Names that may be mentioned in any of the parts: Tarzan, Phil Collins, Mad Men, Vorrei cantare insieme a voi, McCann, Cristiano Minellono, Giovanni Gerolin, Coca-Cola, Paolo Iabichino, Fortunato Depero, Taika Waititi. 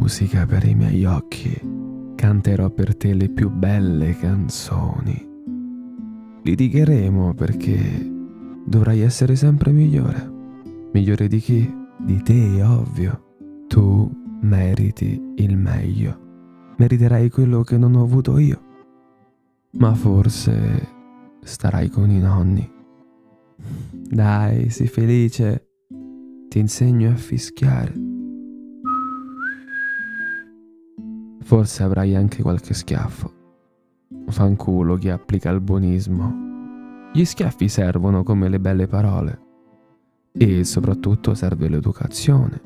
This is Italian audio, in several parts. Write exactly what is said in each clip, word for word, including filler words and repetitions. musica per i miei occhi, canterò per te le più belle canzoni. Litigheremo perché dovrai essere sempre migliore. Migliore di chi? Di te, ovvio. Tu meriti il meglio. Meriterai quello che non ho avuto io. Ma forse starai con i nonni. Dai, sii felice. Ti insegno a fischiare. Forse avrai anche qualche schiaffo. Fanculo chi applica il buonismo. Gli schiaffi servono come le belle parole. E soprattutto serve l'educazione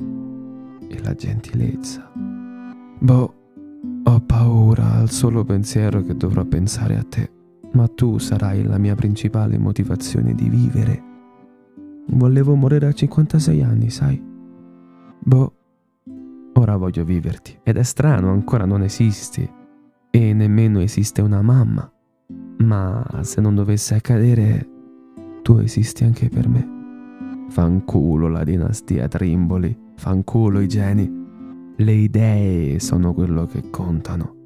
e la gentilezza. Boh, ho paura al solo pensiero che dovrò pensare a te, ma tu sarai la mia principale motivazione di vivere. Volevo morire a cinquantasei anni, sai? Boh, ora voglio viverti. Ed è strano, ancora non esisti e nemmeno esiste una mamma. Ma se non dovesse accadere, tu esisti anche per me. Fanculo la dinastia Trimboli, fanculo i geni. Le idee sono quello che contano,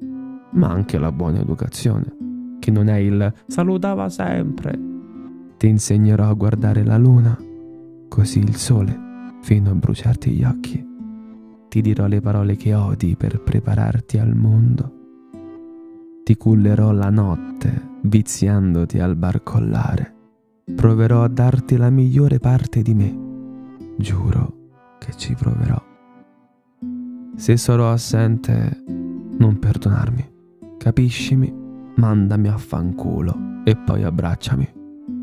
ma anche la buona educazione, che non è il salutava sempre. Ti insegnerò a guardare la luna, così il sole, fino a bruciarti gli occhi. Ti dirò le parole che odi per prepararti al mondo. Ti cullerò la notte, viziandoti al barcollare. Proverò a darti la migliore parte di me. Giuro che ci proverò. Se sarò assente, non perdonarmi. Capiscimi? Mandami a fanculo e poi abbracciami.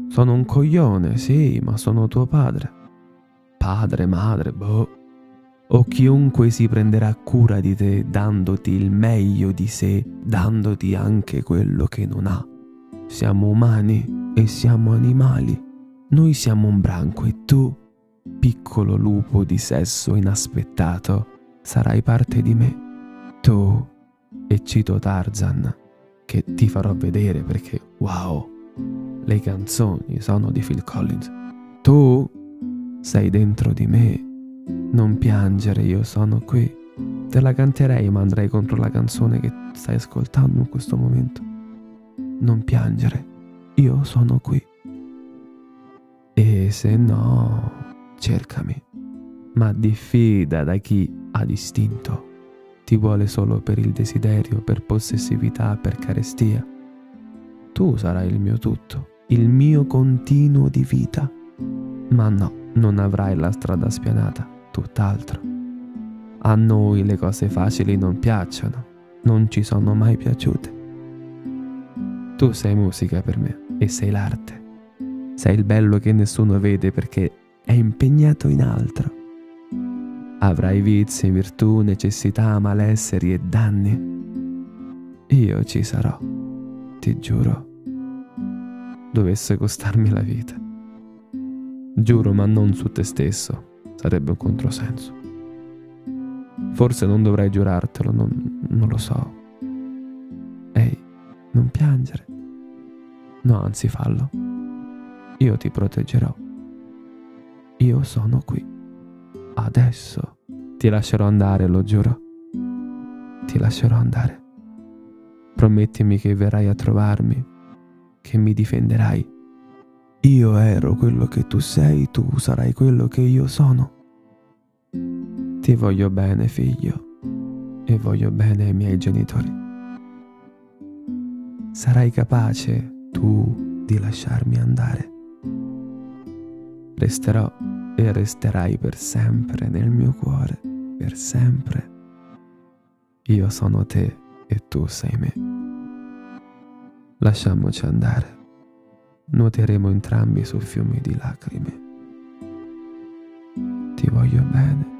Sono un coglione, sì, ma sono tuo padre. Padre, madre, boh. O chiunque si prenderà cura di te dandoti il meglio di sé, dandoti anche quello che non ha. Siamo umani e siamo animali. Noi siamo un branco e tu, piccolo lupo di sesso inaspettato, sarai parte di me. Tu, e cito Tarzan, che ti farò vedere perché, wow, le canzoni sono di Phil Collins. Tu sei dentro di me. Non piangere, io sono qui. Te la canterei, ma andrei contro la canzone che stai ascoltando in questo momento. Non piangere, io sono qui. E se no, cercami. Ma diffida da chi ha istinto. Ti vuole solo per il desiderio, per possessività, per carestia. Tu sarai il mio tutto, il mio continuo di vita. Ma no, non avrai la strada spianata, tutt'altro. A noi le cose facili non piacciono, non ci sono mai piaciute. Tu sei musica per me e sei l'arte. Sei il bello che nessuno vede perché è impegnato in altro. Avrai vizi, virtù, necessità, malesseri e danni. Io ci sarò, ti giuro, dovesse costarmi la vita. Giuro, ma non su te stesso, sarebbe un controsenso. Forse non dovrei giurartelo, non, non lo so. Ehi, non piangere. No, anzi, fallo. Io ti proteggerò. Io sono qui. Adesso ti lascerò andare, lo giuro. Ti lascerò andare. Promettimi che verrai a trovarmi, che mi difenderai. Io ero quello che tu sei, tu sarai quello che io sono. Ti voglio bene, figlio, e voglio bene ai miei genitori. Sarai capace, tu, di lasciarmi andare. Resterò e resterai per sempre nel mio cuore, per sempre. Io sono te e tu sei me. Lasciamoci andare. Nuoteremo entrambi su fiumi di lacrime. Ti voglio bene.